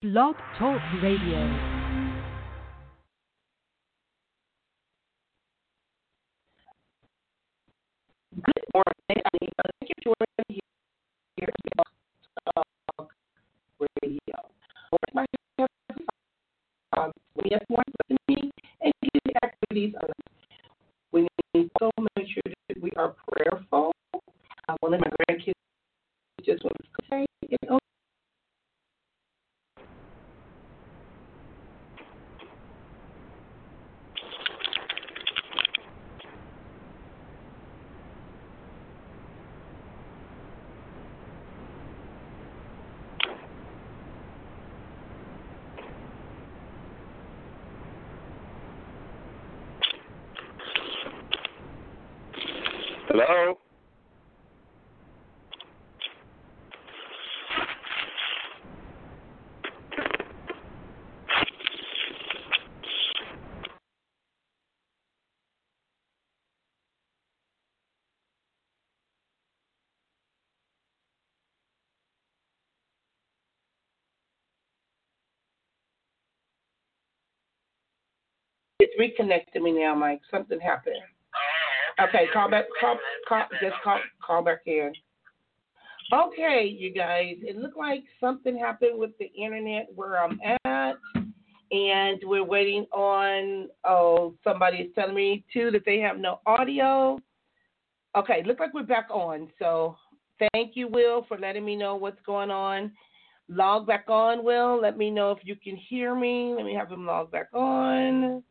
Blog Talk Radio. Good morning. Thank you for joining here at Blog Talk Radio. We have more listening and community activities. We need to make sure that we are prayerful. One of my grandkids just wants to say it over. Hello? It's reconnecting me now, Mike. Something happened. Okay, call back in. Okay, you guys, it looked like something happened with the internet where I'm at, and we're waiting on, somebody is telling me, too, that they have no audio. Okay, looks like we're back on, so thank you, Will, for letting me know what's going on. Log back on, Will. Let me know if you can hear me. Let me have him log back on.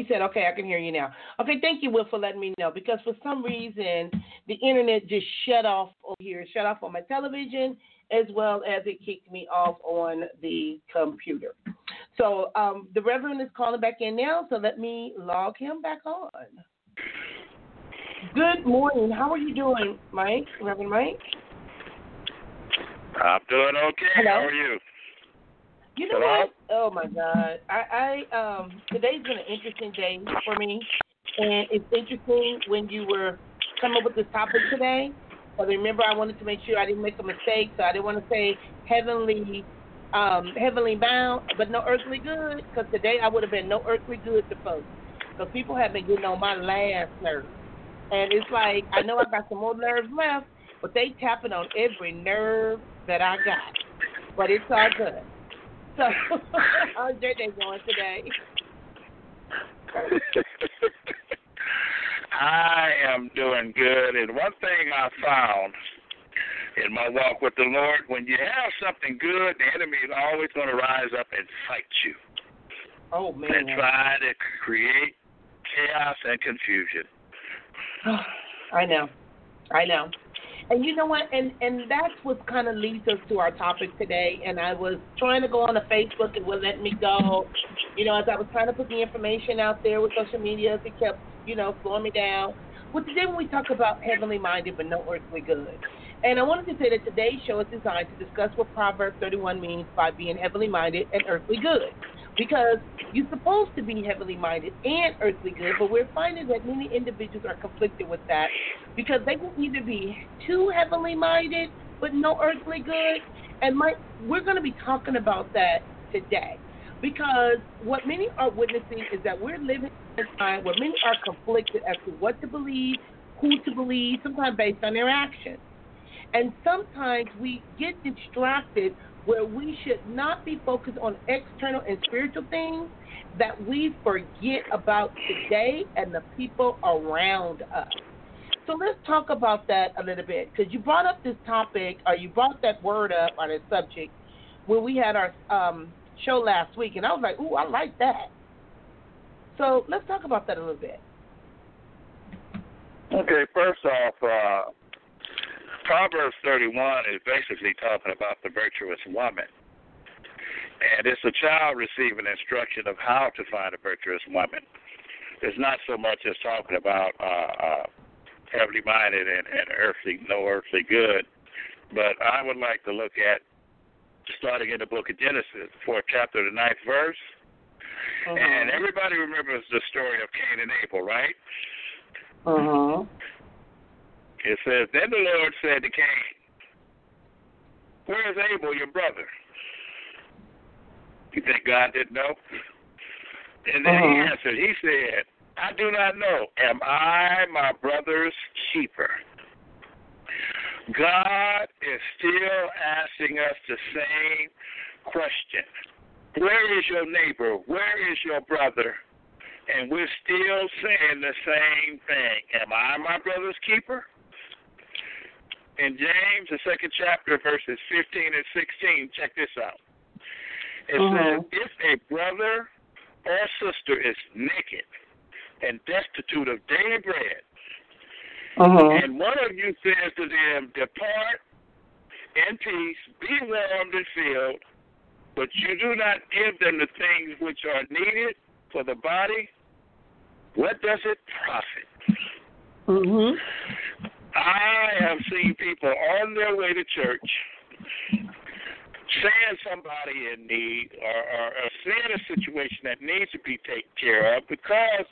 He said, okay, I can hear you now. Okay, thank you, Will, for letting me know, because for some reason, the internet just shut off over here, shut off on my television, as well as it kicked me off on the computer. So the Reverend is calling back in now, so let me log him back on. Good morning. How are you doing, Mike, Reverend Mike? I'm doing okay. Hello. How are you? You know what? Oh, my God. I today's been an interesting day for me, and it's interesting when you were coming up with this topic today. But remember, I wanted to make sure I didn't make a mistake, so I didn't want to say heavenly bound, but no earthly good, because today I would have been no earthly good to folks, because people have been getting on my last nerve. And it's like, I know I got some more nerves left, but they tapping on every nerve that I got. But it's all good. So, how's your day going today? I am doing good. And one thing I found in my walk with the Lord, when you have something good, the enemy is always going to rise up and fight you. Oh, man. And try to create chaos and confusion. I know. And you know what? And that's what kind of leads us to our topic today. And I was trying to go on to Facebook, and it wouldn't let me go. You know, as I was trying to put the information out there with social media, it kept, slowing me down. Well, today when we talk about heavenly minded but no earthly good. And I wanted to say that today's show is designed to discuss what Proverbs 31 means by being heavenly minded and earthly good. Because you're supposed to be heavenly minded and earthly good, but we're finding that many individuals are conflicted with that because they will either be too heavenly minded but no earthly good. And Mike, we're going to be talking about that today, because what many are witnessing is that we're living in a time where many are conflicted as to what to believe, who to believe, sometimes based on their actions. And sometimes we get distracted where we should not be focused on external and spiritual things, that we forget about today and the people around us. So let's talk about that a little bit, because you brought up this topic, or you brought that word up on a subject when we had our show last week, and I was like, ooh, I like that. So let's talk about that a little bit. Okay, first off, Proverbs 31 is basically talking about the virtuous woman. And it's a child receiving instruction of how to find a virtuous woman. It's not so much as talking about heavenly minded and earthly, no earthly good. But I would like to look at, starting in the book of Genesis, 4th chapter, the 9th verse. Uh-huh. And everybody remembers the story of Cain and Abel, right? Uh-huh. It says, then the Lord said to Cain, Where is Abel, your brother? You think God didn't know? And then he answered. He said, I do not know. Am I my brother's keeper? God is still asking us the same question. Where is your neighbor? Where is your brother? And we're still saying the same thing. Am I my brother's keeper? In James, the 2nd chapter, verses 15 and 16, check this out. It says, if a brother or sister is naked and destitute of daily bread, and one of you says to them, depart in peace, be warmed and filled, but you do not give them the things which are needed for the body, what does it profit? I have seen people on their way to church saying somebody in need or seeing a situation that needs to be taken care of because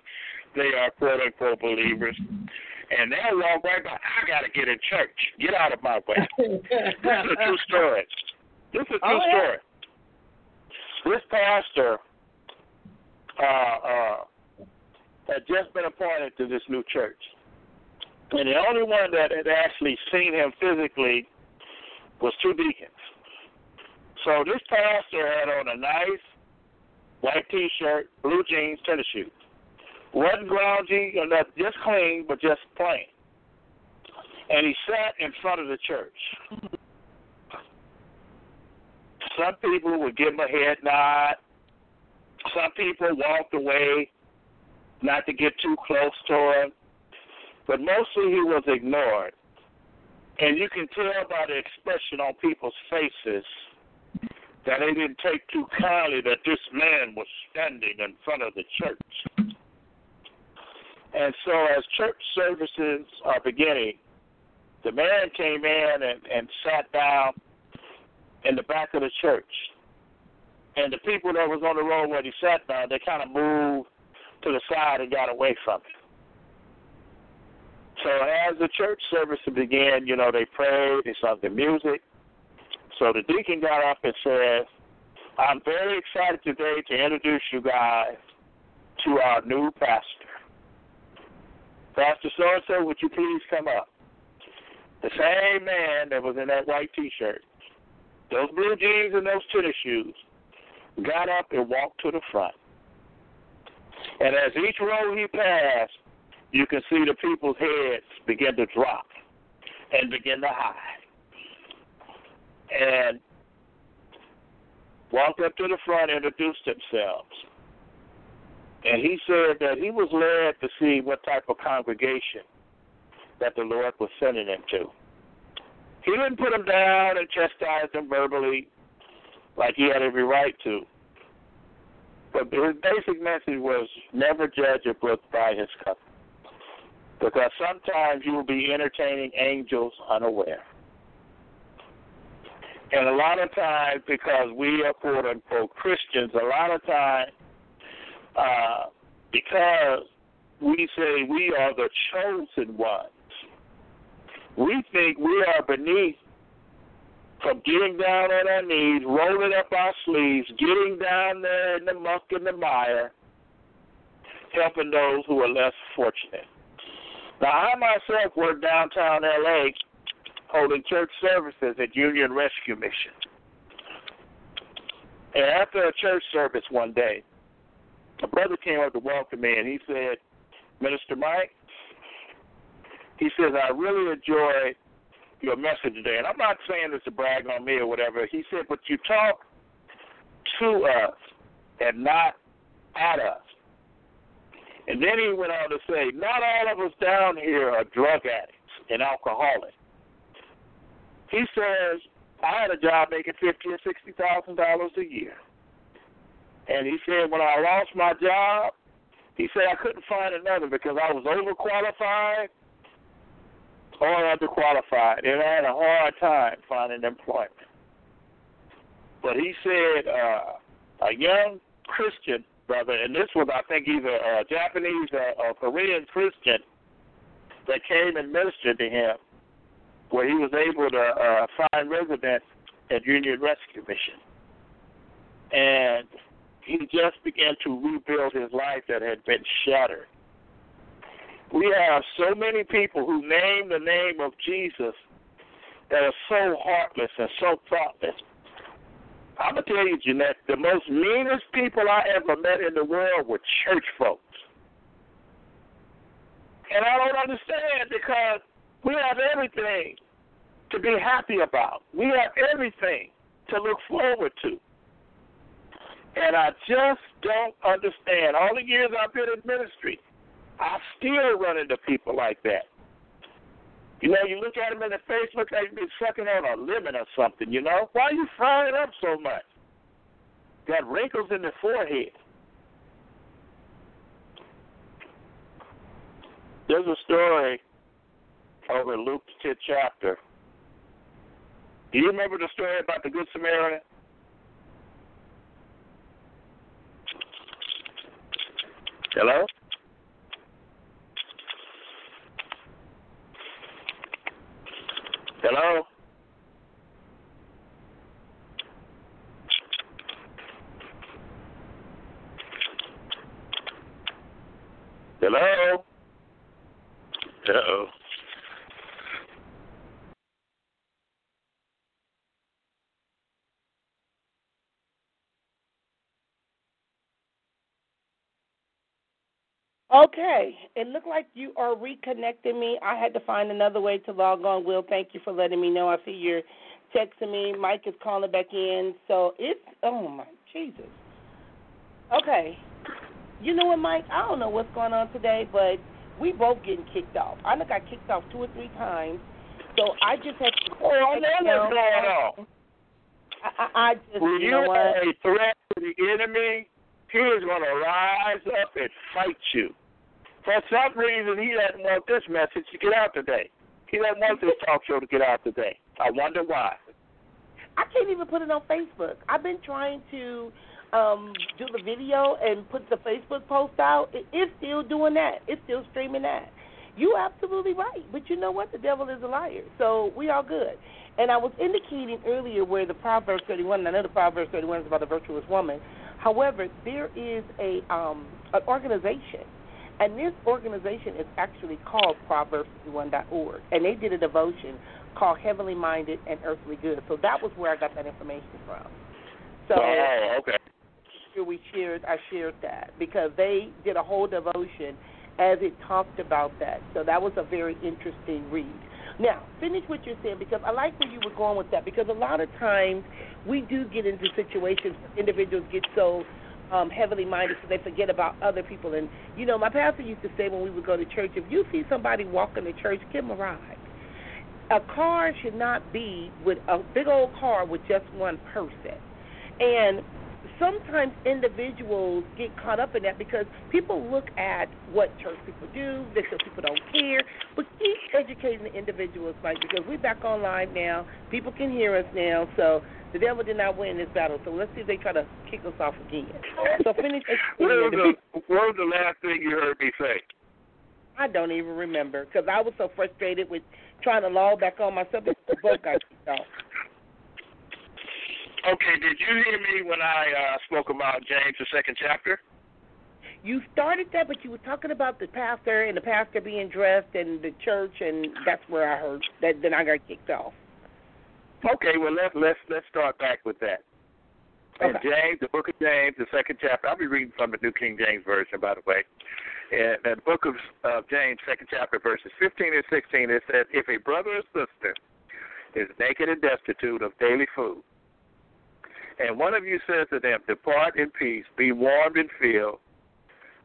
they are quote-unquote believers, and they'll walk right by, I got to get in church. Get out of my way. This is a true story. This is a true story. This pastor had just been appointed to this new church, and the only one that had actually seen him physically was two deacons. So this pastor had on a nice white T-shirt, blue jeans, tennis shoes. Wasn't grouchy or nothing, just clean, but just plain. And he sat in front of the church. Some people would give him a head nod. Some people walked away not to get too close to him. But mostly he was ignored. And you can tell by the expression on people's faces that they didn't take too kindly that this man was standing in front of the church. And so as church services are beginning, the man came in and sat down in the back of the church. And the people that was on the road where he sat down, they kind of moved to the side and got away from him. So as the church service began, you know, they prayed, they sung the music. So the deacon got up and said, I'm very excited today to introduce you guys to our new pastor. Pastor so-and-so, would you please come up? The same man that was in that white T-shirt, those blue jeans and those tennis shoes, got up and walked to the front. And as each row he passed, you can see the people's heads begin to drop and begin to hide. And walked up to the front and introduced themselves. And he said that he was led to see what type of congregation that the Lord was sending him to. He didn't put them down and chastise them verbally like he had every right to. But his basic message was never judge a book by his cover. Because sometimes you will be entertaining angels unaware. And a lot of times, because we are quote-unquote Christians, a lot of times because we say we are the chosen ones, we think we are beneath from getting down on our knees, rolling up our sleeves, getting down there in the muck and the mire, helping those who are less fortunate. Now, I myself work downtown L.A. holding church services at Union Rescue Mission. And after a church service one day, a brother came up to welcome me, and he said, Minister Mike, he says, I really enjoyed your message today. And I'm not saying this to brag on me or whatever. He said, but you talk to us and not at us. And then he went on to say, not all of us down here are drug addicts and alcoholics. He says, I had a job making $50,000 or $60,000 a year. And he said, when I lost my job, he said I couldn't find another because I was overqualified or underqualified, and I had a hard time finding employment. But he said a young Christian brother, and this was, I think, either a Japanese or Korean Christian that came and ministered to him, where he was able to find residence at Union Rescue Mission. And he just began to rebuild his life that had been shattered. We have so many people who name the name of Jesus that are so heartless and so thoughtless. I'm going to tell you, Jeanette, the most meanest people I ever met in the world were church folks. And I don't understand, because we have everything to be happy about. We have everything to look forward to. And I just don't understand. All the years I've been in ministry, I still run into people like that. You know, you look at them in the face, look like you've been sucking on a lemon or something, you know. Why are you frying up so much? Got wrinkles in the forehead. There's a story over in Luke 10th chapter. Do you remember the story about the Good Samaritan? Hello? Hello? Hello? Uh-oh. Okay, it looked like you are reconnecting me. I had to find another way to log on. Will, thank you for letting me know. I see you're texting me. Mike is calling back in. So it's, oh, my Jesus. Okay. You know what, Mike? I don't know what's going on today, but we both getting kicked off. I got kicked off 2 or 3 times. So I just had to. Oh, I know what's going on. I just, well, you know what? Were you a threat to the enemy? He was going to rise up and fight you. For some reason, he doesn't want this message to get out today. He doesn't want this talk show to get out today. I wonder why. I can't even put it on Facebook. I've been trying to do the video and put the Facebook post out. It's still doing that. It's still streaming that. You're absolutely right. But you know what? The devil is a liar. So we all good. And I was indicating earlier where the Proverbs 31, and I know the Proverbs 31 is about a virtuous woman. However, there is an organization, and this organization is actually called Proverbs51.org, and they did a devotion called Heavenly Minded and Earthly Good. So that was where I got that information from. So oh, okay. I shared that because they did a whole devotion as it talked about that. So that was a very interesting read. Now, finish what you're saying, because I like where you were going with that, because a lot of times we do get into situations where individuals get so heavily minded so they forget about other people. And, you know, my pastor used to say when we would go to church, if you see somebody walking to church, give them a ride. A car should not be with a big old car with just one person. And sometimes individuals get caught up in that because people look at what church people do, they say people don't care, but keep educating the individuals, Mike, because we're back online now. People can hear us now, so the devil did not win this battle, so let's see if they try to kick us off again. So finish. What was the last thing you heard me say? I don't even remember, because I was so frustrated with trying to log back on myself that the book got kicked off. Okay, did you hear me when I spoke about James, the second chapter? You started that, but you were talking about the pastor and the pastor being dressed and the church, and that's where I heard that. Then I got kicked off. Okay, well, let's start back with that. Okay. And James, the book of James, the second chapter. I'll be reading from the New King James Version, by the way. And the book of James, second chapter, verses 15 and 16, it says, if a brother or sister is naked and destitute of daily food, and one of you says to them, depart in peace, be warmed and filled,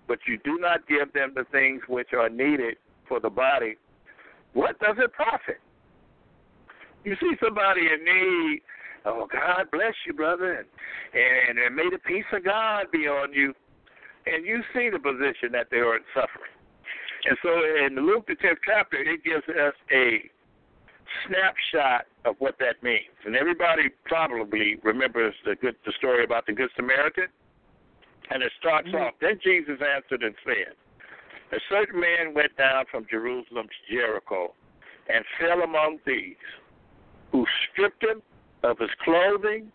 but you do not give them the things which are needed for the body, what does it profit? You see somebody in need, oh, God bless you, brother, and may the peace of God be on you, and you see the position that they are in suffering. And so in Luke, the 10th chapter, it gives us a snapshot of what that means. And everybody probably remembers the story about the Good Samaritan. And it starts off, then Jesus answered and said, a certain man went down from Jerusalem to Jericho and fell among thieves, who stripped him of his clothing,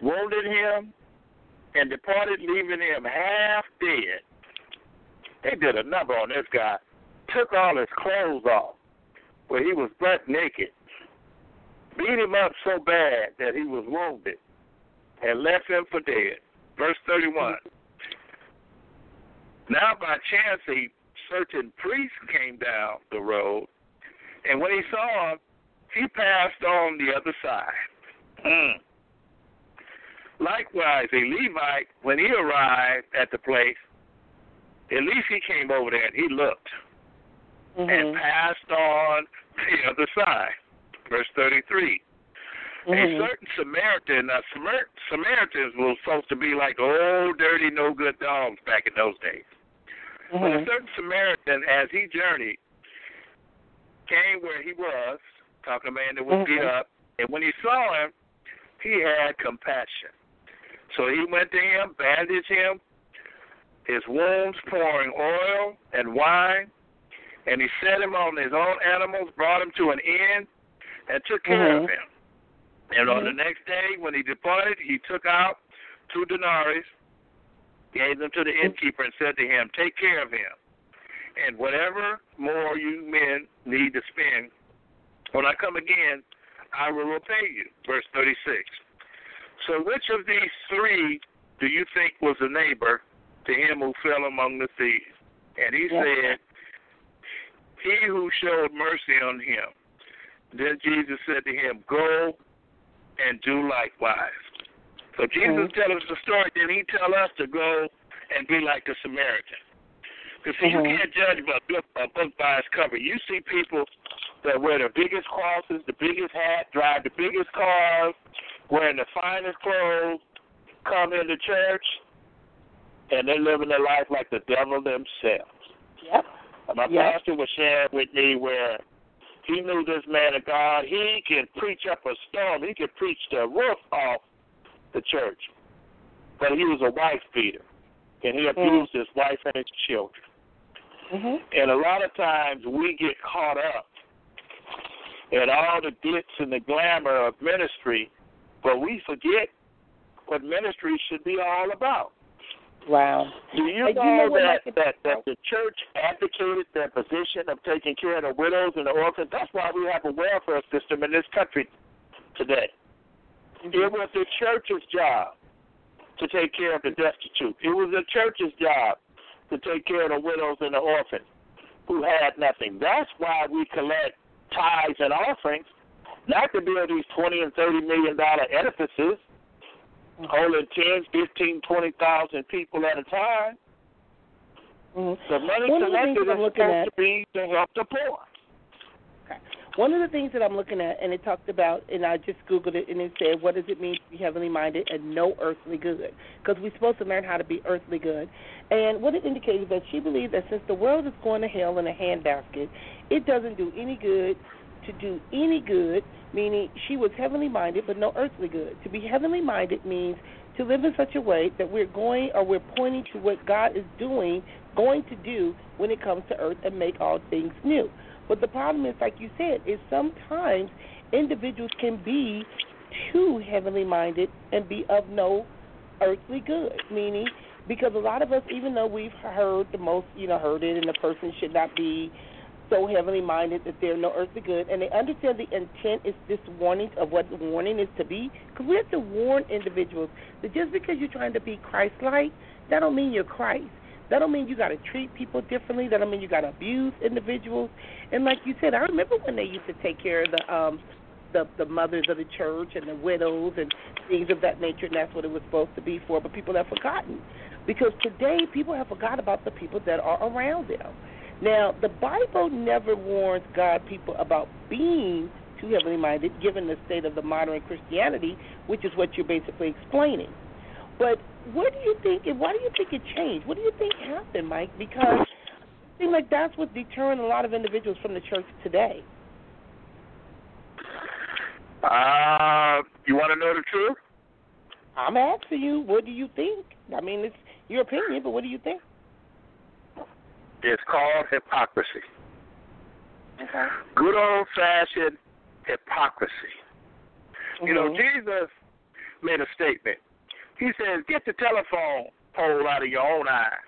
wounded him, and departed, leaving him half dead. They did a number on this guy. Took all his clothes off, where he was butt naked. Beat him up so bad that he was wounded and left him for dead. Verse 31. Now by chance a certain priest came down the road, and when he saw him, he passed on the other side. Likewise, a Levite, when he arrived at the place, at least he came over there and he looked and passed on the other side. Verse 33. A certain Samaritan, now Samaritans were supposed to be like old, dirty, no good dogs back in those days. But a certain Samaritan, as he journeyed, came where he was, talking to a man that was beat up, and when he saw him, he had compassion. So he went to him, bandaged him, his wounds, pouring oil and wine, and he set him on his own animals, brought him to an inn, and took care of him. And on the next day, when he departed, he took out 2 denarii, gave them to the innkeeper, and said to him, "Take care of him, and whatever more you men need to spend, when I come again, I will repay you." Verse 36. So which of these three do you think was a neighbor to him who fell among the thieves? And he said, "He who showed mercy on him." Then Jesus said to him, "Go and do likewise." So Jesus tells us the story, then he tells us to go and be like the Samaritan. Because you can't judge a book by its cover. You see people that wear the biggest crosses, the biggest hat, drive the biggest cars, wearing the finest clothes, come into church, and they're living their life like the devil themselves. Yep. My pastor was sharing with me where he knew this man of God. He could preach up a storm. He could preach the roof off the church. But he was a wife beater, and he abused his wife and his children. And a lot of times we get caught up in all the glitz and the glamour of ministry, but we forget what ministry should be all about. Wow. Do you know that the church advocated their position of taking care of the widows and the orphans? That's why we have a welfare system in this country today. It was the church's job to take care of the destitute. It was the church's job to take care of the widows and the orphans who had nothing. That's why we collect tithes and offerings, not to build these $20 and $30 million edifices, holding 10, 15, 20,000 people at a time. The money collected is supposed to be to help the poor. Okay. One of the things that I'm looking at, and it talked about, and I just Googled it, and it said, what does it mean to be heavenly minded and no earthly good? Because we're supposed to learn how to be earthly good. And what it indicated is that she believed that since the world is going to hell in a handbasket, it doesn't do any good to do any good, meaning she was heavenly minded but no earthly good. To be heavenly minded means to live in such a way that we're going or we're pointing to what God is going to do when it comes to earth and make all things new. But the problem is, like you said, is sometimes individuals can be too heavenly minded and be of no earthly good, meaning because a lot of us, even though we've heard the most, heard it, and the person should not be so heavenly minded that they're no earthly good, and they understand the intent is this warning of what the warning is to be, because we have to warn individuals that just because you're trying to be Christ-like, that don't mean you're Christ. That don't mean you got to treat people differently. That don't mean you got to abuse individuals. And like you said, I remember when they used to take care of the mothers of the church and the widows and things of that nature, and that's what it was supposed to be for. But people have forgotten, because today people have forgot about the people that are around them. Now, the Bible never warns God people about being too heavenly minded, given the state of the modern Christianity, which is what you're basically explaining. But what do you think? Why do you think it changed? What do you think happened, Mike? Because it seems like that's what's deterring a lot of individuals from the church today. You want to know the truth? I'm asking you. What do you think? I mean, it's your opinion, but what do you think? It's called hypocrisy. Good old-fashioned hypocrisy. You know, Jesus made a statement. He says, get the telephone pole out of your own eye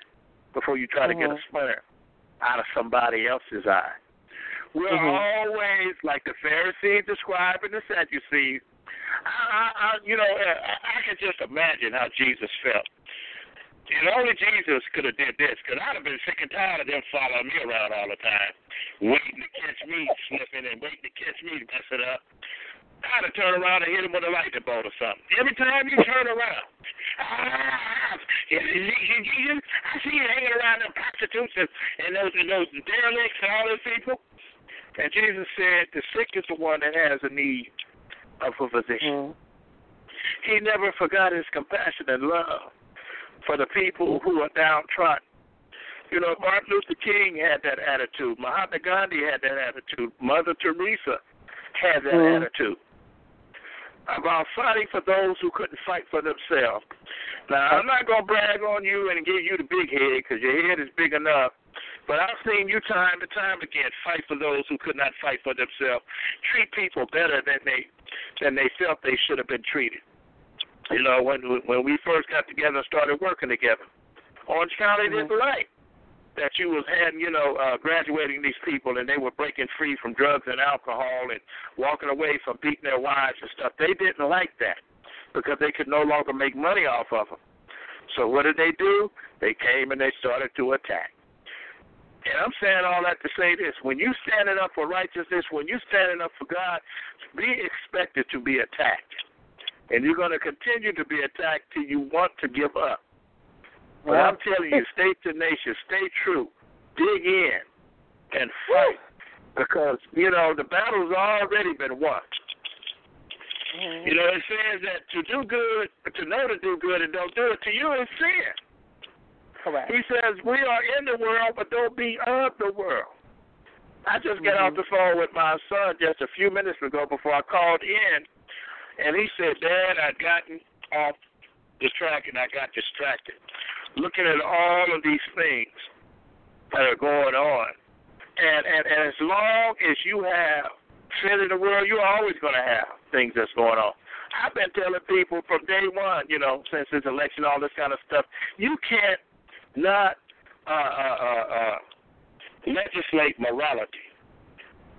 before you try to get a splinter out of somebody else's eye. We're always like the Pharisees, the scribes, and the Sadducees. I can just imagine how Jesus felt. And only Jesus could have did this, because I'd have been sick and tired of them following me around all the time, waiting to catch me slipping and waiting to catch me messing up. I'd have turned around and hit him with a lightning bolt or something. Every time you turn around, I see you hanging around them prostitutes and those derelicts and all those people. And Jesus said, the sick is the one that has a need of a physician. Mm. He never forgot his compassion and love for the people who are downtrodden. You know, Martin Luther King had that attitude. Mahatma Gandhi had that attitude. Mother Teresa had that attitude about fighting for those who couldn't fight for themselves. Now, I'm not going to brag on you and give you the big head, because your head is big enough, but I've seen you time and time again fight for those who could not fight for themselves, treat people better than they felt they should have been treated. You know, when we first got together and started working together, Orange County didn't like that you was graduating these people and they were breaking free from drugs and alcohol and walking away from beating their wives and stuff. They didn't like that because they could no longer make money off of them. So what did they do? They came and they started to attack. And I'm saying all that to say this. When you're standing up for righteousness, when you're standing up for God, be expected to be attacked. And you're going to continue to be attacked till you want to give up. But I'm telling you, stay tenacious, stay true, dig in, and fight. Because, you know, the battle's already been won. Mm-hmm. You know, it says that to do good, to know to do good and don't do it to you is sin. Correct. He says, we are in the world, but don't be of the world. I just got off the phone with my son just a few minutes ago before I called in, and he said, Dad, I'd gotten off the track and I got distracted, looking at all of these things that are going on. And as long as you have sin in the world, you're always going to have things that's going on. I've been telling people from day one, you know, since this election, all this kind of stuff, you can't not legislate morality.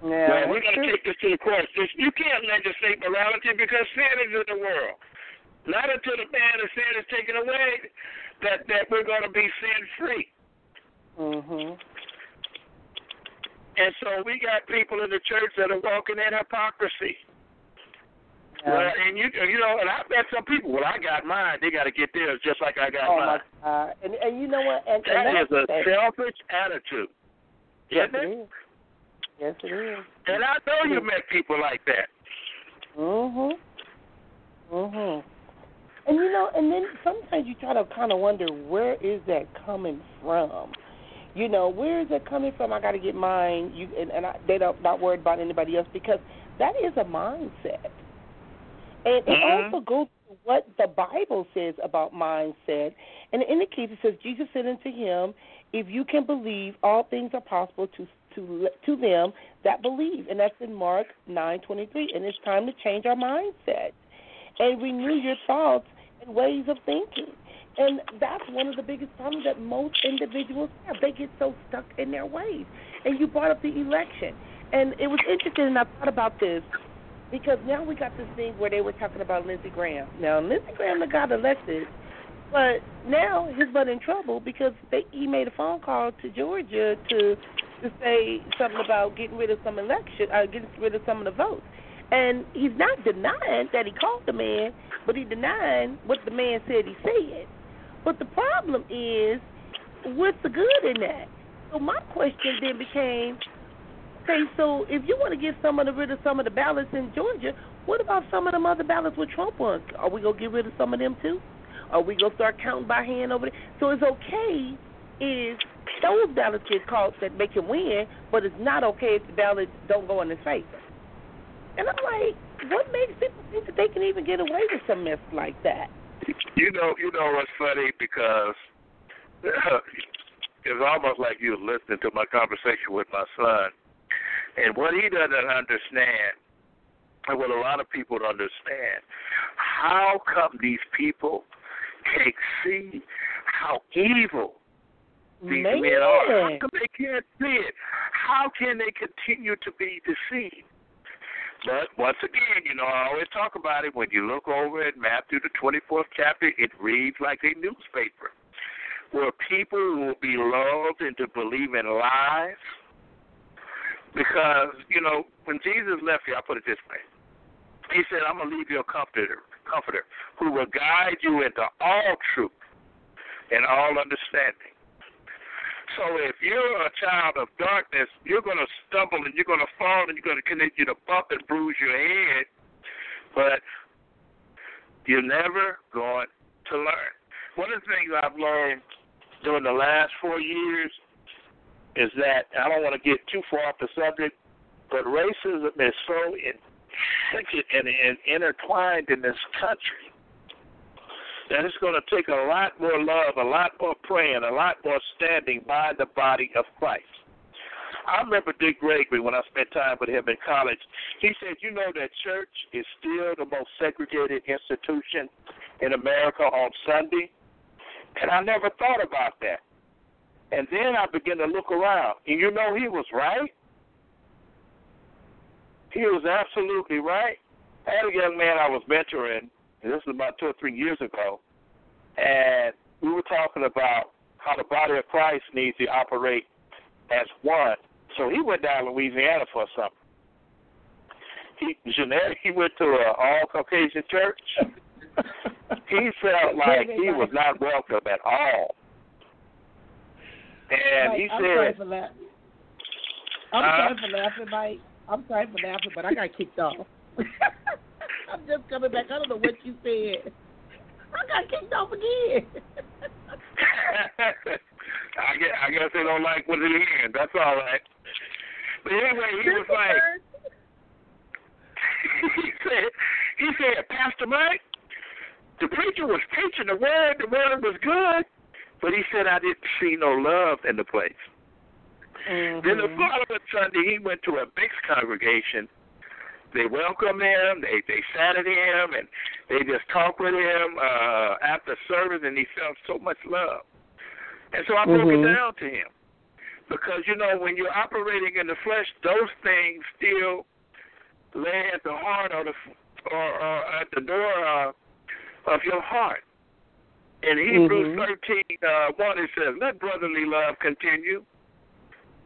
Yeah, we're going to take this to the courts. You can't legislate morality because sin is in the world. Not until the man of sin is taken away that we're going to be sin-free. Mm-hmm. And so we got people in the church that are walking in hypocrisy. Yeah. Well, and you know, and I bet some people, well, I got mine. They got to get theirs just like I got mine. My God. And you know what? That is a selfish attitude. Isn't it? Yes, it is. And I know you met people like that. Mm-hmm. Mm-hmm. And, you know, and then sometimes you try to kind of wonder, where is that coming from? You know, where is that coming from? I got to get mine. They're not worried about anybody else, because that is a mindset. And it also goes to what the Bible says about mindset. And in the case, it says, Jesus said unto him, if you can believe, all things are possible to them that believe. And that's in Mark 9:23. And it's time to change our mindset and renew your thoughts and ways of thinking. And that's one of the biggest problems that most individuals have. They get so stuck in their ways. And you brought up the election. And it was interesting, and I thought about this, because now we got this thing where they were talking about Lindsey Graham. Now, Lindsey Graham got elected, but now he's been in trouble because he made a phone call to Georgia to say something about getting rid of some election, getting rid of some of the votes. And he's not denying that he called the man, but he's denying what the man said he said. But the problem is, what's the good in that? So my question then became, okay, so if you want to get some of rid of some of the ballots in Georgia, what about some of them other ballots with Trump on? Are we going to get rid of some of them too? Are we going to start counting by hand over there? So it's okay if those ballots get caught that make him win, but it's not okay if the ballots don't go in his favor. And I'm like, what makes people think that they can even get away with some mess like that? You know what's funny, because it's almost like you were listening to my conversation with my son. And what he doesn't understand what a lot of people don't understand. How come these people can't see how evil these men are? How come they can't see it? How can they continue to be deceived? But once again, you know, I always talk about it. When you look over at Matthew, the 24th chapter, it reads like a newspaper, where people will be lulled into believing lies. Because, you know, when Jesus left here, I put it this way. He said, I'm going to leave you a comforter who will guide you into all truth and all understanding. So if you're a child of darkness, you're going to stumble and you're going to fall and you're going to continue to bump and bruise your head, but you're never going to learn. One of the things I've learned during the last 4 years is that, I don't want to get too far off the subject, but racism is so intricate and intertwined in this country that it's going to take a lot more love, a lot more praying, a lot more standing by the body of Christ. I remember Dick Gregory, when I spent time with him in college, he said, you know that church is still the most segregated institution in America on Sunday? And I never thought about that. And then I began to look around, and you know he was right. He was absolutely right. I had a young man I was mentoring, and this was about 2 or 3 years ago, and we were talking about how the body of Christ needs to operate as one. So he went down to Louisiana for something. Jeanette, he went to an all-Caucasian church. He felt like he was not welcome at all. And he said, I'm sorry for laughing, but I got kicked off. I'm just coming back. I don't know what you said. I got kicked off again. I guess they don't like what's in the end. That's all right. But anyway, he was like, he said, Pastor Mike, the preacher was preaching the word was good, but he said I didn't see no love in the place. Mm-hmm. Then the following Sunday, he went to a mixed congregation. They welcomed him. They sat at him, and they just talked with him after service, and he felt so much love. And so I broke it down to him. Because, you know, when you're operating in the flesh, those things still lay at the heart or at the door of your heart. In Hebrews 13:1, it says, let brotherly love continue.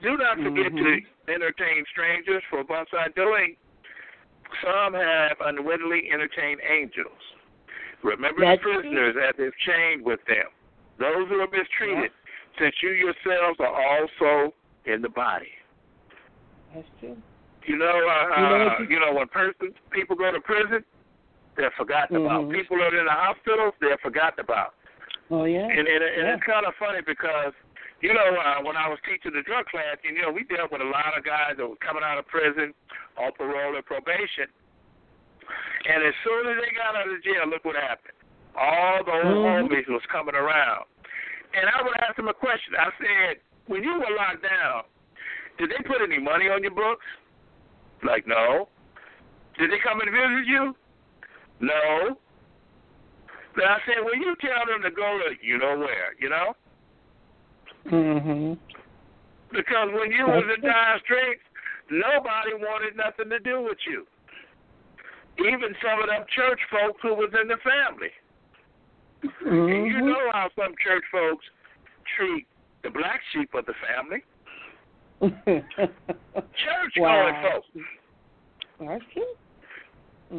Do not forget to entertain strangers, for by so doing, some have unwittingly entertained angels. Remember the prisoners as if chained with them, those who are mistreated, since you yourselves are also in the body. That's true. You know, when people go to prison, they're forgotten about. People that are in the hospitals, they're forgotten about. Oh, yeah. And it's kind of funny because, you know, when I was teaching the drug class, and, you know, we dealt with a lot of guys that were coming out of prison on parole or probation. And as soon as they got out of jail, look what happened. All those homies was coming around. And I would ask them a question. I said, when you were locked down, did they put any money on your books? Like, no. Did they come and visit you? No. Then I said, well, you tell them to go to you know where, you know? Mm-hmm. Because when you was in dire straits, nobody wanted nothing to do with you. Even some of them church folks who was in the family. Mm-hmm. And you know how some church folks treat the black sheep of the family. Church-going folks. That's true.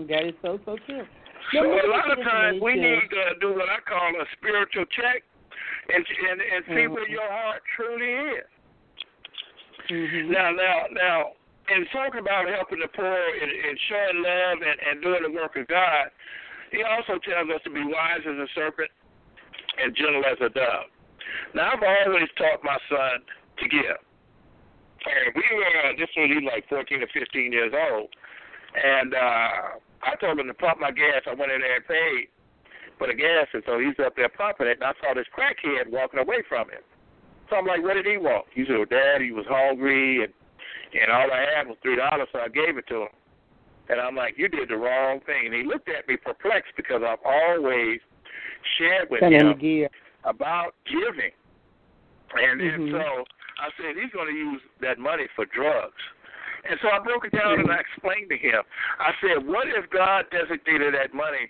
That is so, so true. So a lot of times we need to do what I call a spiritual check and see where your heart truly is. Mm-hmm. Now, in talking about helping the poor and showing love and doing the work of God, he also tells us to be wise as a serpent and gentle as a dove. Now, I've always taught my son to give. And this was he like 14 or 15 years old. And I told him to pump my gas. I went in there and paid for the gas, and so he's up there pumping it, and I saw this crackhead walking away from him. So I'm like, where did he walk? He said, well, Dad, he was hungry, and all I had was $3, so I gave it to him. And I'm like, you did the wrong thing. And he looked at me perplexed because I've always shared with him about giving. And then so I said, he's going to use that money for drugs. And so I broke it down and I explained to him. I said, what if God designated that money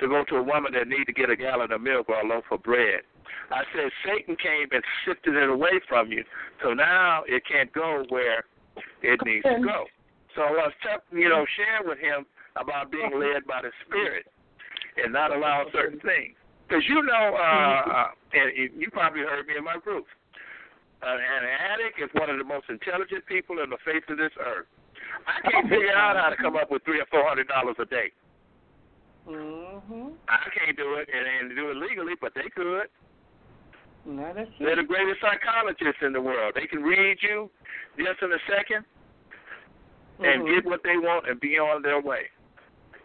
to go to a woman that needed to get a gallon of milk or a loaf of bread? I said, Satan came and sifted it away from you, so now it can't go where it needs to go. So I was sharing with him about being led by the Spirit and not allowing certain things. Because, and you probably heard me in my group, an addict is one of the most intelligent people in the face of this earth. I can't figure out how to come up with $300 or $400 a day. Mm-hmm. I can't do it and do it legally, but they could. No, that's true. They're the greatest psychologists in the world. They can read you just in a second and get what they want and be on their way.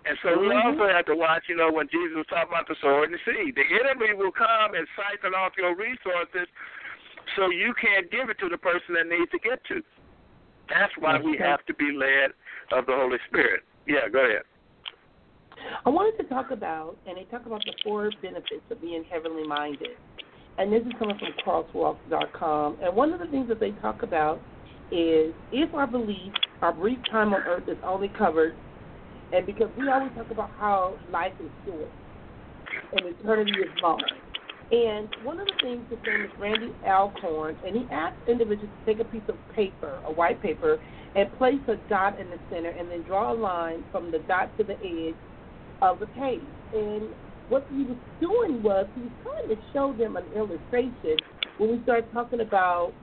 And so we also have to watch, when Jesus was talking about the sword and the seed. The enemy will come and siphon off your resources so you can't give it to the person that needs to get to. That's why we have to be led of the Holy Spirit. Yeah, go ahead. I wanted to talk about, and they talk about the four benefits of being heavenly minded. And this is coming from crosswalk.com. And one of the things that they talk about is if our belief, our brief time on earth is only covered, and because we always talk about how life is short and eternity is long. And one of the things that famous Randy Alcorn, and he asked individuals to take a piece of paper, a white paper, and place a dot in the center and then draw a line from the dot to the edge of the page. And what he was doing was he was trying to show them an illustration when we started talking about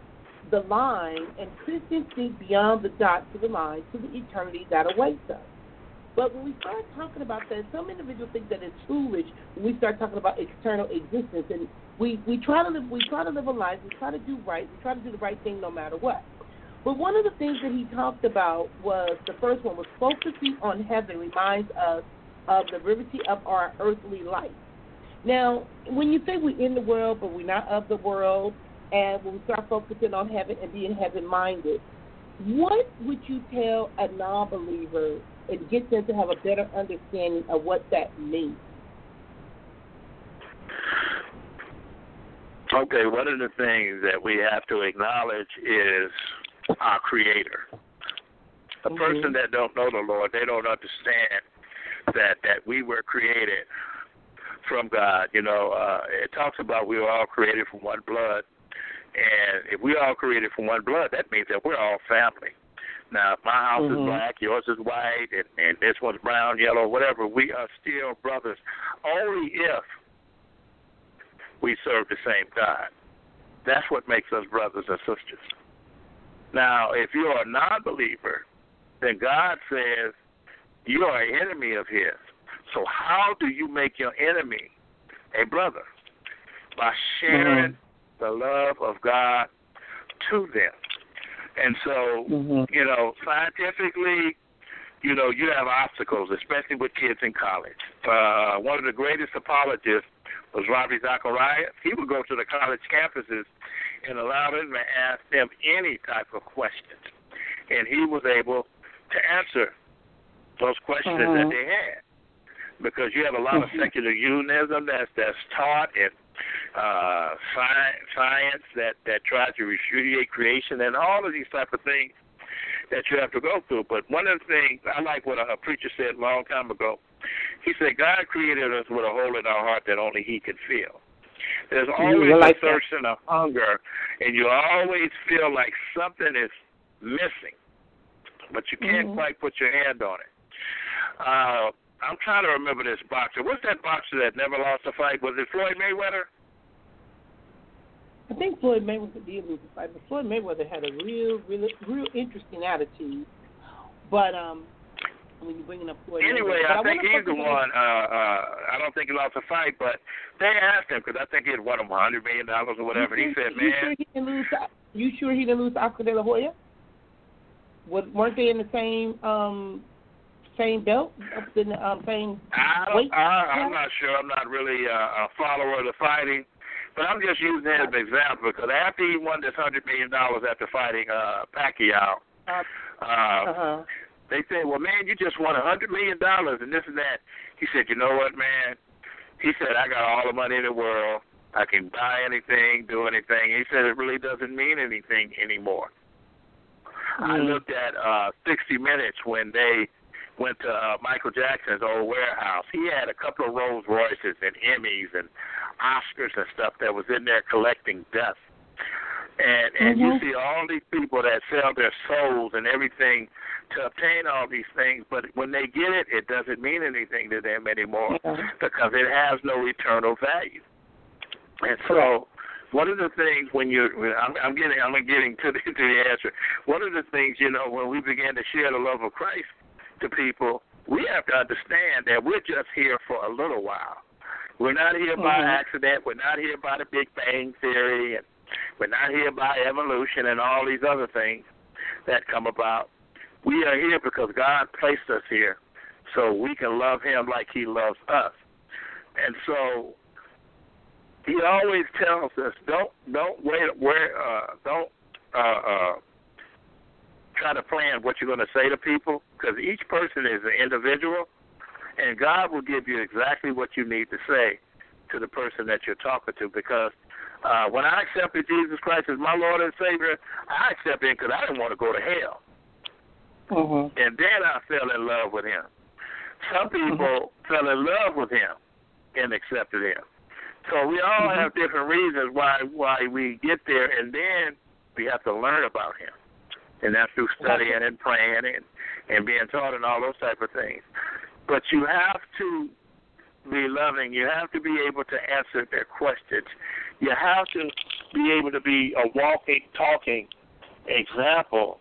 the line, and Christians see beyond the dot to the line to the eternity that awaits us. But when we start talking about that, some individuals think that it's foolish when we start talking about external existence, and we try to live a life, we try to do right, we try to do the right thing no matter what. But one of the things that he talked about was the first one was focusing on heaven reminds us of the brevity of our earthly life. Now, when you say we're in the world, but we're not of the world, and when we start focusing on heaven and being heaven-minded, what would you tell a non-believer and get them to have a better understanding of what that means? Okay, one of the things that we have to acknowledge is our Creator. A person that don't know the Lord, they don't understand that we were created from God. It talks about we were all created from one blood. And if we all created from one blood, that means that we're all family. Now, if my house is black, yours is white, and this one's brown, yellow, whatever, we are still brothers only if we serve the same God. That's what makes us brothers and sisters. Now, if you're a non-believer, then God says, you are an enemy of his. So how do you make your enemy a brother? By sharing the love of God to them. And so, scientifically, you have obstacles, especially with kids in college. One of the greatest apologists was Ravi Zacharias. He would go to the college campuses and allow them to ask them any type of questions. And he was able to answer those questions that they had, because you have a lot of secular unionism that's taught, and science that tries to repudiate creation, and all of these type of things that you have to go through. But one of the things I like what a preacher said a long time ago. He said, God created us with a hole in our heart that only he could fill. There's always a thirst and a hunger, and you always feel like something is missing, but you can't quite put your hand on it. I'm trying to remember this boxer. What's that boxer that never lost a fight? Was it Floyd Mayweather? I think Floyd Mayweather did lose a fight, but Floyd Mayweather had a real interesting attitude. But when you're bringing up Floyd Mayweather. Anyway, I think he's the one. I don't think he lost a fight, but they asked him, because I think he had won him $100 million or whatever, and he said, man. You sure he didn't lose to Oscar De La Hoya? Weren't they in the same belt? In the, same weight? I'm not sure. I'm not really a follower of the fighting, but I'm just using that as an example, because after he won this $100 million after fighting Pacquiao, They say, well, man, you just won $100 million and this and that. He said, you know what, man? He said, I got all the money in the world. I can buy anything, do anything. He said, it really doesn't mean anything anymore. Mm-hmm. I looked at 60 Minutes when they went to Michael Jackson's old warehouse. He had a couple of Rolls Royces and Emmys and Oscars and stuff that was in there collecting dust. And you see all these people that sell their souls and everything to obtain all these things, but when they get it, it doesn't mean anything to them anymore because it has no eternal value. And so, one of the things when you, I'm getting to the answer. One of the things, you know, when we begin to share the love of Christ to people, we have to understand that we're just here for a little while. We're not here by accident. We're not here by the Big Bang Theory, and we're not here by evolution and all these other things that come about. We are here because God placed us here so we can love him like he loves us. And so he always tells us, don't try to plan what you're going to say to people, because each person is an individual, and God will give you exactly what you need to say to the person that you're talking to, because when I accepted Jesus Christ as my Lord and Savior, I accepted him because I didn't want to go to hell. Mm-hmm. And then I fell in love with him. Some people fell in love with him and accepted him. So we all have different reasons why we get there, and then we have to learn about him. And that's through studying and praying and being taught and all those type of things. But you have to be loving. You have to be able to answer their questions. You have to be able to be a walking, talking example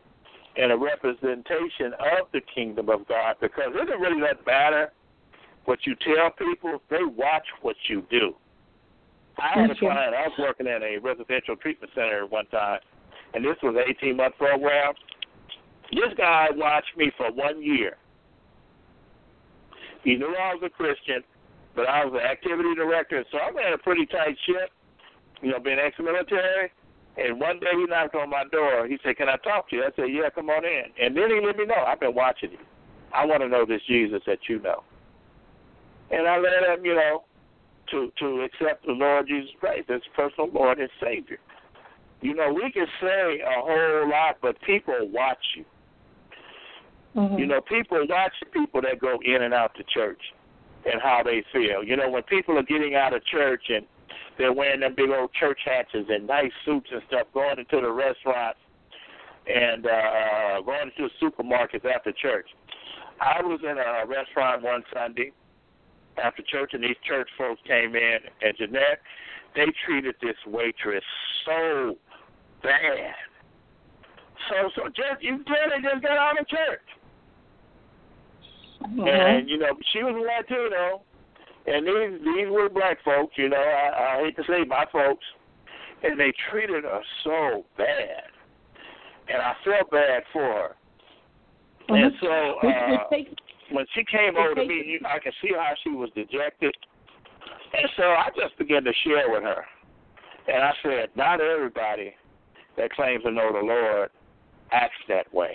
and a representation of the kingdom of God, because it doesn't really matter what you tell people. They watch what you do. I had a client. I was working at a residential treatment center one time, and this was an 18-month program. This guy watched me for 1 year. He knew I was a Christian, but I was an activity director, so I ran a pretty tight ship, you know, being ex-military. And one day he knocked on my door. He said, can I talk to you? I said, yeah, come on in. And then he let me know, I've been watching you. I want to know this Jesus that you know. And I led him, you know, to accept the Lord Jesus Christ as personal Lord and Savior. You know, we can say a whole lot, but people watch you. Mm-hmm. You know, people watch the people that go in and out to church and how they feel. You know, when people are getting out of church and they're wearing them big old church hats and nice suits and stuff, going into the restaurants and going into supermarkets after church. I was in a restaurant one Sunday after church, and these church folks came in, and Jeanette, they treated this waitress so bad. So just, you clearly just got out of church. Mm-hmm. And, you know, she was a Latino. And these were black folks, you know, I hate to say my folks, and they treated her so bad. And I felt bad for her. Mm-hmm. And so when she came over to me, I could see how she was dejected. And so I just began to share with her. And I said, not everybody that claims to know the Lord acts that way.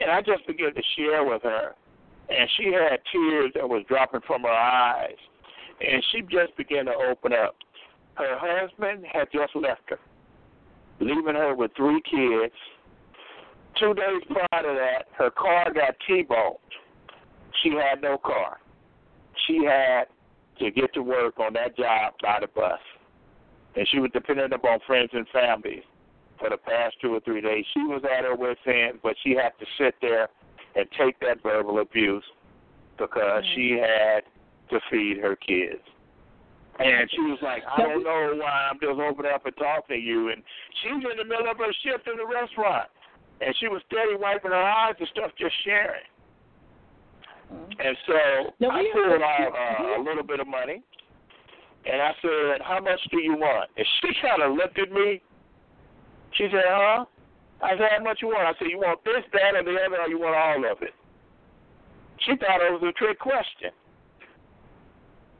And I just began to share with her. And she had tears that was dropping from her eyes. And she just began to open up. Her husband had just left her, leaving her with 3 kids. 2 days prior to that, her car got T-boned. She had no car. She had to get to work on that job by the bus. And she was dependent upon friends and family for the past 2 or 3 days. She was at her wits' end, but she had to sit there and take that verbal abuse because she had to feed her kids. And she was like, I don't know why I'm just opening up and talking to you. And she was in the middle of her shift in the restaurant, and she was steady wiping her eyes and stuff, just sharing. And so now, I pulled out a little bit of money, and I said, how much do you want? And she kind of looked at me. She said, huh? I said, how much you want? I said, you want this, that, and the other, or you want all of it? She thought it was a trick question.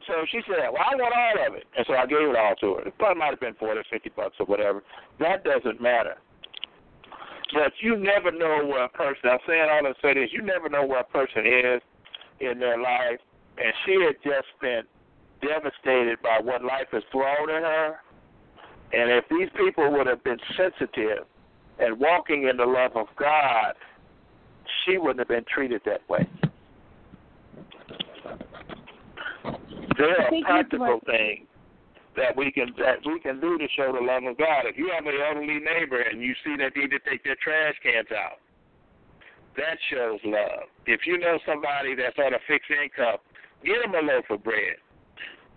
So she said, well, I want all of it. And so I gave it all to her. It probably might have been $40 or $50 or whatever. That doesn't matter. But you never know where a person, I'm saying all this, say this, you never know where a person is in their life. And she had just been devastated by what life has thrown at her. And if these people would have been sensitive and walking in the love of God, she wouldn't have been treated that way. There are practical things that we can do to show the love of God. If you have an elderly neighbor and you see that they need to take their trash cans out, that shows love. If you know somebody that's on a fixed income, get them a loaf of bread.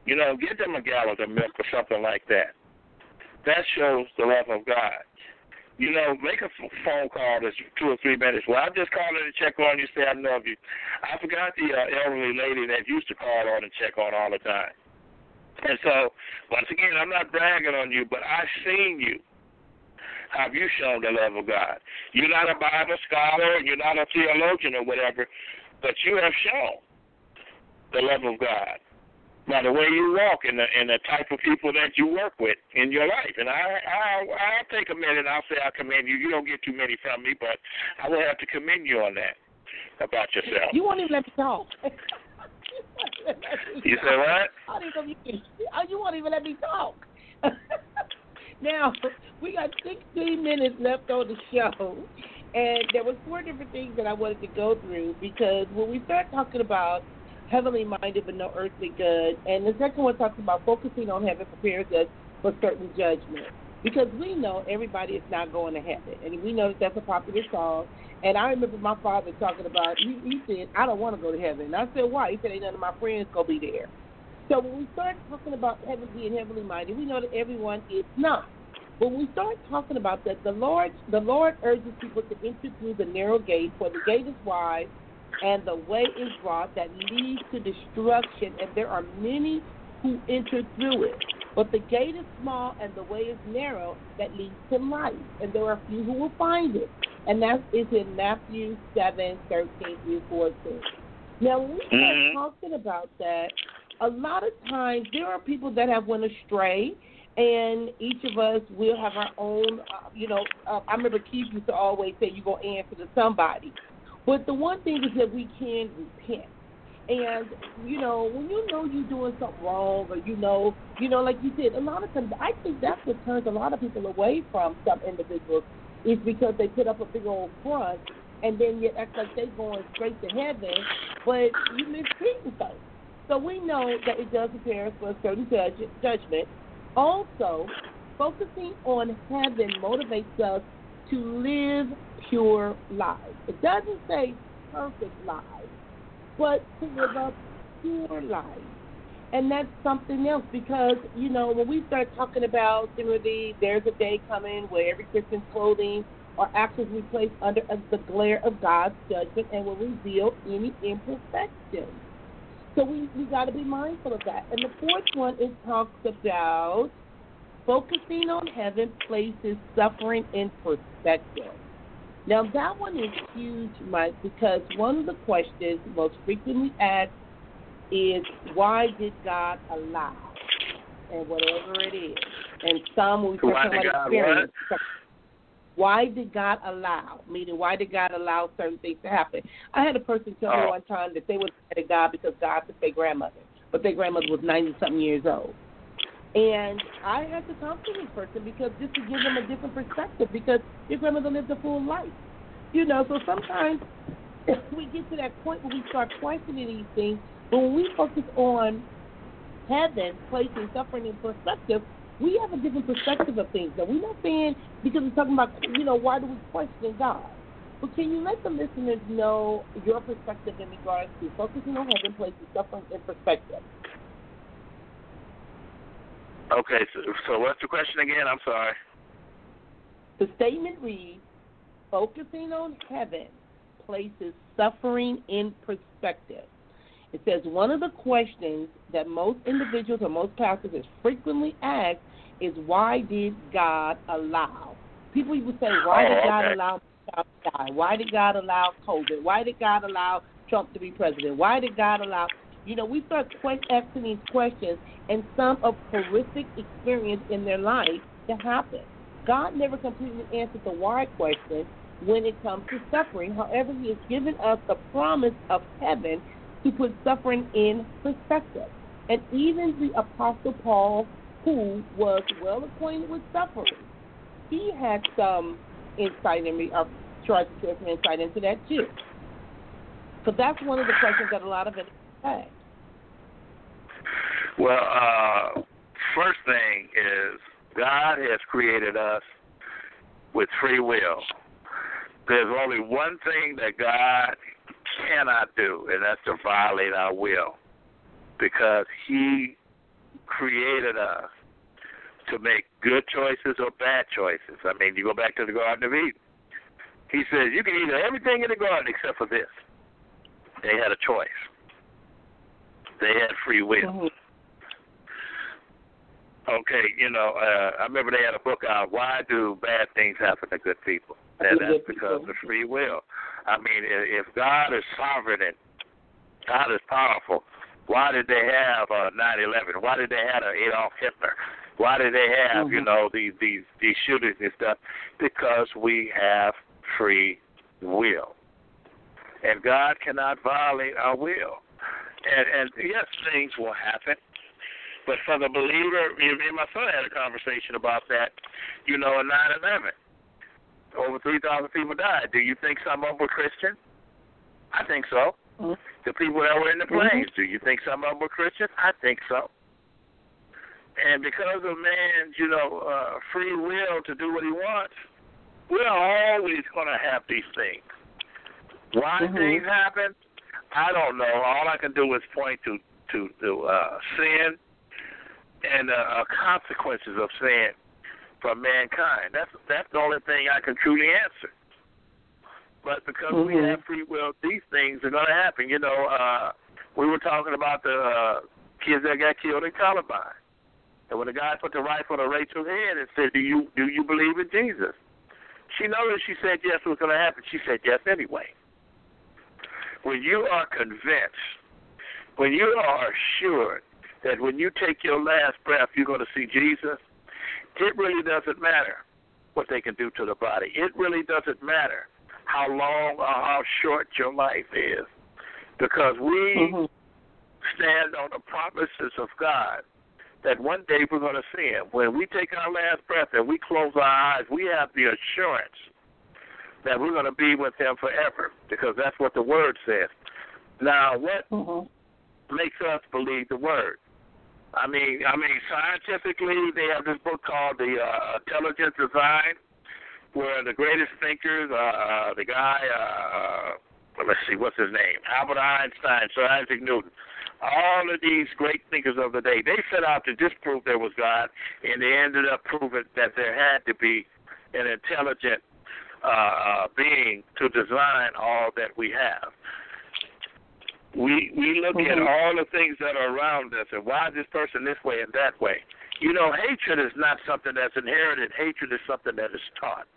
You know, get them a gallon of milk or something like that. That shows the love of God. You know, make a phone call that's 2 or 3 minutes. Well, I'm just calling to check on you, say I love you. I forgot the elderly lady that used to call on and check on all the time. And so, once again, I'm not bragging on you, but I've seen you. Have you shown the love of God? You're not a Bible scholar, you're not a theologian or whatever, but you have shown the love of God by the way you walk and the type of people that you work with in your life. And I'll take a minute and I'll say I commend you. You don't get too many from me, but I will have to commend you on that about yourself. You won't even let me talk. You say what? You won't even let me talk. Now, we got 16 minutes left on the show, and there was 4 different things that I wanted to go through, because when we start talking about heavenly minded but no earthly good, and the second one talks about focusing on heaven prepares us for certain judgment, because we know everybody is not going to heaven, and we know that that's a popular song. And I remember my father talking about, he said, I don't want to go to heaven. And I said, why? He said, ain't none of my friends going to be there. So when we start talking about heaven being heavenly minded, we know that everyone is not. But when we start talking about that, the Lord urges people to enter through the narrow gate, for the gate is wide and the way is broad that leads to destruction, and there are many who enter through it. But the gate is small and the way is narrow that leads to life, and there are few who will find it. And that is in Matthew 7:13-14. Now, when we start talking about that, a lot of times there are people that have went astray, and each of us will have our own, I remember Keith used to always say, you're going to answer to somebody. But the one thing is that we can repent. And, you know, when you know you're doing something wrong, or you know, like you said, a lot of times I think that's what turns a lot of people away from some individuals, is because they put up a big old front and then you act like they're going straight to heaven, but you mistreating folks. So we know that it does prepare us for a certain judgment. Also, focusing on heaven motivates us to live pure lives. It doesn't say perfect lives, but to live up pure lives. And that's something else, because, you know, when we start talking about, similarly, there's a day coming where every Christian's clothing or actions we place under the glare of God's judgment and will reveal any imperfection. So we got to be mindful of that. And the fourth one, it talks about focusing on heaven places suffering in perspective. Now, that one is huge, Mike, because one of the questions most frequently asked is, why did God allow? And whatever it is. And some we talk about experience. Why did God allow? Meaning, why did God allow certain things to happen? I had a person tell me one time that they were mad at God because God took their grandmother, but their grandmother was 90-something years old. And I had to talk to this person, because just to give them a different perspective, because your grandmother lived a full life. You know, so sometimes we get to that point where we start questioning these things, but when we focus on heaven, placing suffering in perspective, we have a different perspective of things. Now, we're not saying, because we're talking about, you know, why do we question God? But can you let the listeners know your perspective in regards to focusing on heaven, placing suffering in perspective? Okay, so what's the question again? I'm sorry. The statement reads, focusing on heaven places suffering in perspective. It says, one of the questions that most individuals or most pastors is frequently asked is, why did God allow? People would say, why did God allow Trump to die? Why did God allow COVID? Why did God allow Trump to be president? Why did God allow? You know, we start asking these questions, and some of horrific experience in their life to happen. God never completely answered the why question, when it comes to suffering. However, he has given us the promise of heaven to put suffering in perspective. And even the Apostle Paul, who was well acquainted with suffering, he had some insight in me. I'll try to give some insight into that too. So that's one of the questions that a lot of it ask. Well, first thing is God has created us with free will. There's only one thing that God cannot do, and that's to violate our will, because he created us to make good choices or bad choices. I mean, you go back to the Garden of Eden. He says you can eat everything in the garden except for this. They had a choice. They had free will. Okay, I remember they had a book out, Why Do Bad Things Happen to Good People? And that's because of free will. I mean, if God is sovereign and God is powerful, why did they have 9/11? Why did they have Adolf Hitler? Why did they have, these shootings and stuff? Because we have free will. And God cannot violate our will. And yes, things will happen. But for the believer, me and my son had a conversation about that, in 9/11. Over 3,000 people died. Do you think some of them were Christian? I think so. Mm-hmm. The people that were in the planes, do you think some of them were Christian? I think so. And because of man's, free will to do what he wants, we're always going to have these things. Why things happen, I don't know. All I can do is point to sin and consequences of sin from mankind. That's the only thing I can truly answer. But because we have free will, these things are going to happen. We were talking about the kids that got killed in Columbine. And when the guy put the rifle on Rachel's head and said, do you believe in Jesus? She noticed, she said yes, it was going to happen. She said yes anyway. When you are convinced, when you are assured that when you take your last breath you're going to see Jesus, it really doesn't matter what they can do to the body. It really doesn't matter how long or how short your life is, because we stand on the promises of God that one day we're going to see him. When we take our last breath and we close our eyes, we have the assurance that we're going to be with him forever, because that's what the word says. Now, what makes us believe the word? I mean, scientifically, they have this book called The Intelligent Design, where the greatest thinkers, the guy, let's see, what's his name? Albert Einstein, Sir Isaac Newton, all of these great thinkers of the day, they set out to disprove there was God, and they ended up proving that there had to be an intelligent being to design all that we have. We look at all the things that are around us and why is this person this way and that way. Hatred is not something that's inherited. Hatred is something that is taught.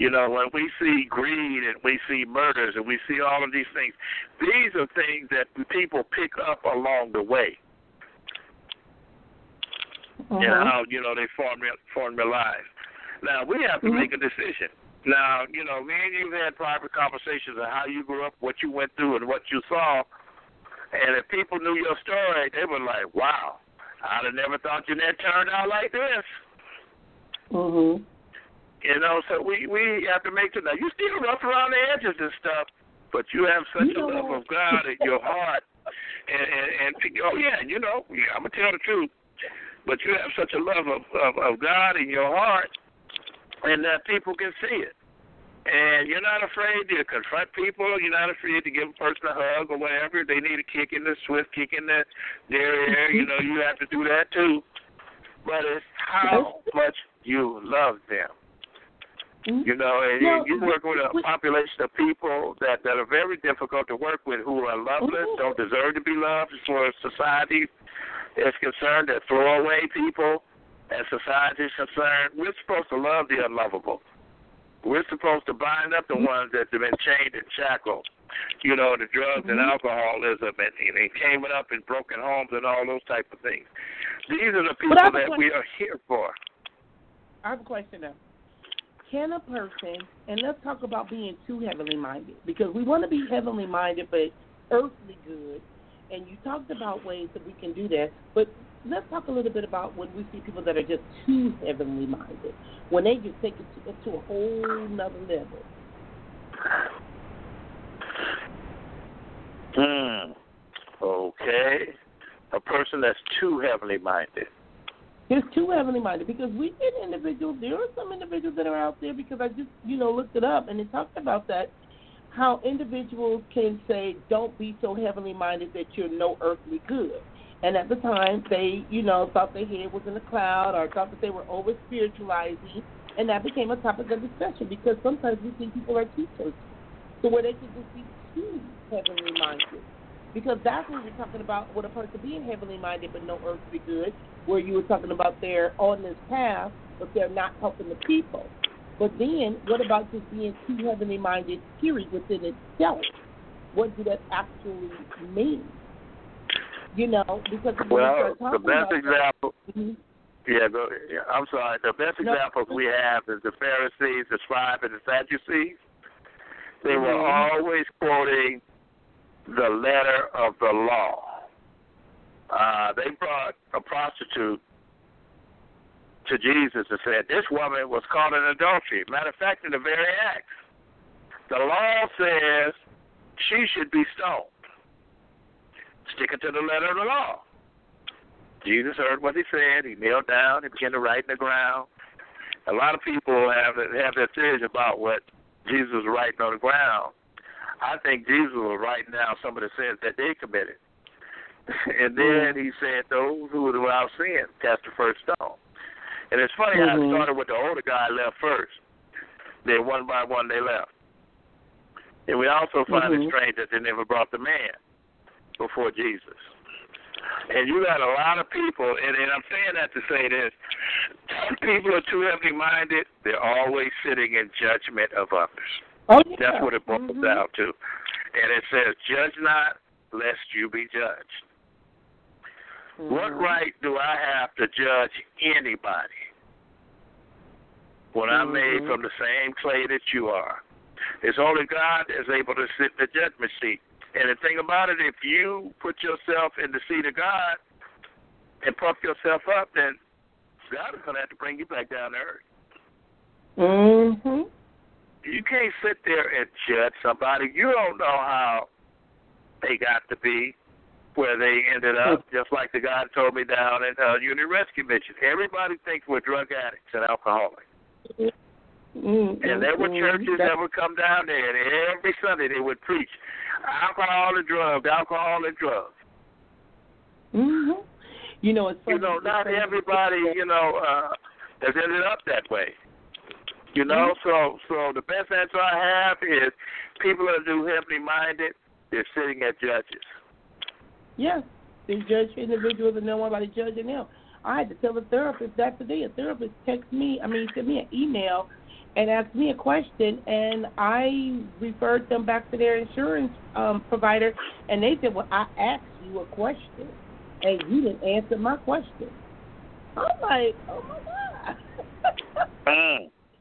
When we see greed and we see murders and we see all of these things, these are things that people pick up along the way. And how, they form their lives. Now, we have to make a decision. Now, me and you had private conversations on how you grew up, what you went through, and what you saw. And if people knew your story, they were like, wow, I'd have never thought Jeanette turned out like this. Mm-hmm. So we have to make sure. Now, you still rough around the edges and stuff, but you have such a love of God in your heart. And I'm going to tell the truth, but you have such a love of God in your heart, and that people can see it. And you're not afraid to confront people. You're not afraid to give a person a hug or whatever. They need a kick in the swift, kick in their ear. You have to do that too. But it's how much you love them. And you work with a population of people that are very difficult to work with, who are loveless, don't deserve to be loved as far as society is concerned, that throwaway people. As society is concerned, we're supposed to love the unlovable. We're supposed to bind up the ones that have been chained and shackled, the drugs and alcoholism and came up in broken homes and all those type of things. These are the people that we are here for. I have a question now. Can a person, and let's talk about being too heavenly minded, because we want to be heavenly minded but earthly good, and you talked about ways that we can do that, but let's talk a little bit about when we see people that are just too heavenly minded, when they just take it to a whole nother level. Okay. A person that's too heavenly minded. There's too heavenly minded, because we get individuals, there are some individuals that are out there, because I just, looked it up, and it talked about that, how individuals can say, don't be so heavenly minded that you're no earthly good. And at the time, they, thought their head was in the cloud, or thought that they were over-spiritualizing, and that became a topic of discussion, because sometimes we think people are teachers, so where they can just be too heavenly minded. Because that's when we're talking about what a person being heavenly minded but no earthly good, where you were talking about they're on this path but they're not helping the people. But then what about just being too heavenly minded period within itself? What does that actually mean? Because the best example the best example we have is the Pharisees, the scribes, and the Sadducees. They were always quoting the letter of the law. They brought a prostitute to Jesus and said, this woman was caught in adultery. Matter of fact, in the very act. The law says she should be stoned. Sticking to the letter of the law. Jesus heard what he said. He knelt down. He began to write in the ground. A lot of people have their theories about what Jesus was writing on the ground. I think Jesus was writing down some of the sins that they committed. And then he said, those who were without sin, cast the first stone. And it's funny how it started with the older guy left first. Then one by one they left. And we also find it strange that they never brought the man before Jesus. And you got a lot of people, and I'm saying that to say this, people are too heavy-minded. They're always sitting in judgment of others. Oh, yeah. That's what it boils down to. And it says, judge not, lest you be judged. Mm-hmm. What right do I have to judge anybody when I'm made from the same clay that you are? It's only God that is able to sit in the judgment seat. And the thing about it, if you put yourself in the seat of God and pump yourself up, then God is going to have to bring you back down to earth. Mm-hmm. You can't sit there and judge somebody. You don't know how they got to be where they ended up, just like the guy told me down at Union Rescue Mission. Everybody thinks we're drug addicts and alcoholics. Mm-hmm. And there were churches that would come down there, and every Sunday they would preach alcohol and drugs. Mm-hmm. It's funny. Not everybody, has ended up that way. So the best answer I have is people are too heavenly-minded. They're sitting at judges. Yeah, they judge individuals and nobody judging them. I had to tell a therapist that today. A therapist sent me an email and asked me a question, and I referred them back to their insurance provider, and they said, well, I asked you a question, and you didn't answer my question. I'm like, oh, my God.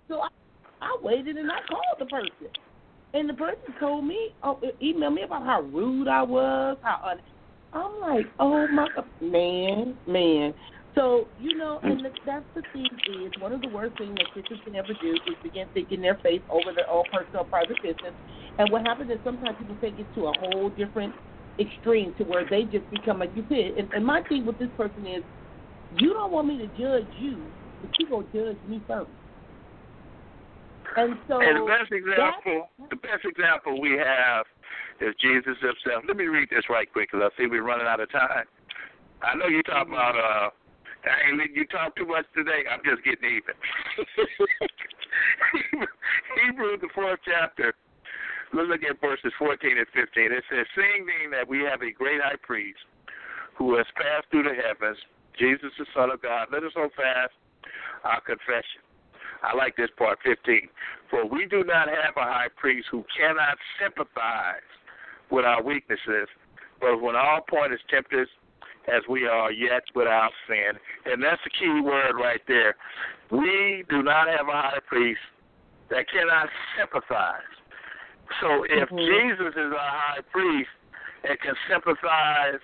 So I waited and I called the person. And the person told me, emailed me about how rude I was. I'm like, oh, my God. Man. So, and that's the thing is, one of the worst things that Christians can ever do is begin thinking their faith over their own personal private business. And what happens is sometimes people take it to a whole different extreme to where they just become, like you said. And my thing with this person is, you don't want me to judge you, but you go judge me first. And the best example we have is Jesus himself. Let me read this right quick, because I see we're running out of time. I know you talk about, I ain't letting you talk too much today. I'm just getting even. Hebrews, the 4th chapter. Let's look at verses 14 and 15. It says, seeing then that we have a great high priest who has passed through the heavens, Jesus the Son of God, let us hold fast our confession. I like this part, 15. For we do not have a high priest who cannot sympathize with our weaknesses, but when all point is tempted as we are, yet without sin. And that's the key word right there. We do not have a high priest that cannot sympathize. So if Jesus is our high priest and can sympathize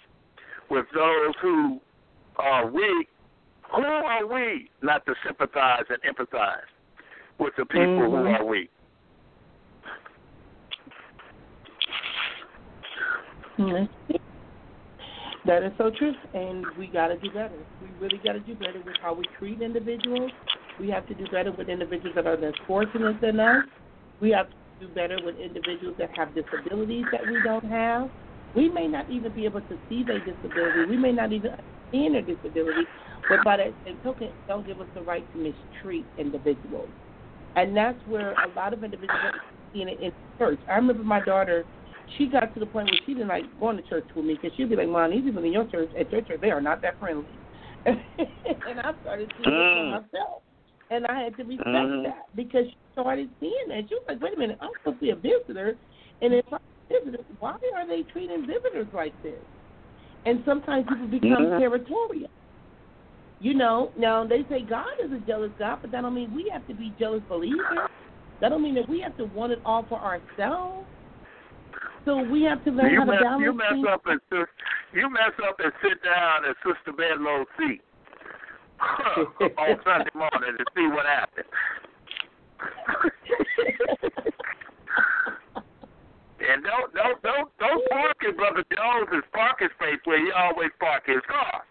with those who are weak, who are we not to sympathize and empathize with the people who are weak? That is so true, and we got to do better. We really got to do better with how we treat individuals. We have to do better with individuals that are less fortunate than us. We have to do better with individuals that have disabilities that we don't have. We may not even be able to see their disability. We may not even understand their disability, but by that same token, don't give us the right to mistreat individuals. And that's where a lot of individuals are seeing it in church. I remember my daughter, she got to the point where she didn't like going to church with me because she'd be like, Mom, these people in your church, at your church, they are not that friendly. And I started seeing it for myself. And I had to respect that because she started seeing that. She was like, wait a minute, I'm supposed to be a visitor. And if I'm a visitor, why are they treating visitors like this? And sometimes people become territorial. You know, now they say God is a jealous God, but that don't mean we have to be jealous believers. That don't mean that we have to want it all for ourselves. So we have to learn how to balance things. You mess up and sit down at Sister Bedlow's seat on Sunday morning to see what happens. And don't park in Brother Jones's parking space where he always parks his car.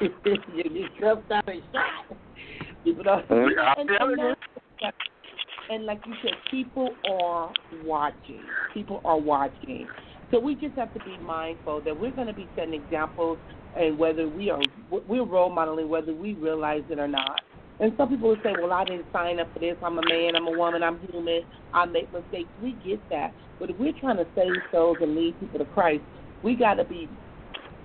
You get jumped out and shot. People don't. And like you said, people are watching. People are watching. So we just have to be mindful that we're going to be setting examples, and whether we're role modeling, whether we realize it or not. And some people will say, well, I didn't sign up for this. I'm a man. I'm a woman. I'm human. I make mistakes. We get that. But if we're trying to save souls and lead people to Christ, we got to be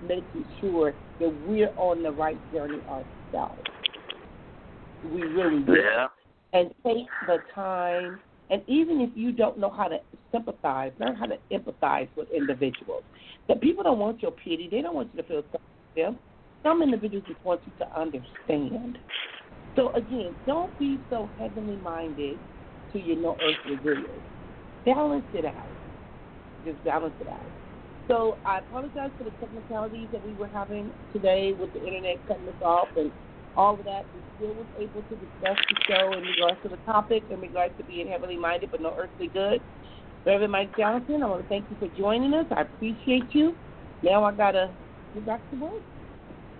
making sure that we're on the right journey ourselves. We really do. Yeah. And take the time, and even if you don't know how to sympathize, learn how to empathize with individuals. That people don't want your pity. They don't want you to feel sorry for them. Some individuals just want you to understand. So, again, don't be so heavenly minded to your no earthly good. Balance it out. Just balance it out. So I apologize for the technicalities that we were having today with the Internet cutting us off and all of that. We still was able to discuss the show in regards to the topic, in regards to being heavenly minded but no earthly good. Reverend Mike Johnson, I want to thank you for joining us. I appreciate you. Now I got to get back to work.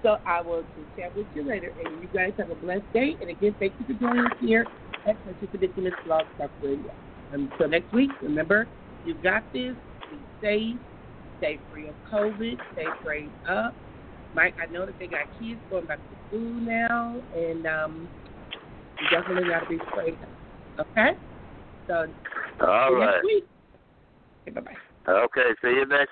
So I will chat with you later. And you guys have a blessed day. And again, thank you for joining us here at Ridiculous Blog Talk Radio. Until next week, remember, you've got this. Be safe. Stay free of COVID. Stay prayed up. Mike, I know that they got kids going back to school now, and you definitely got to be prayed up. Okay? So, all right. Next week. Okay, bye-bye. Okay, see you next.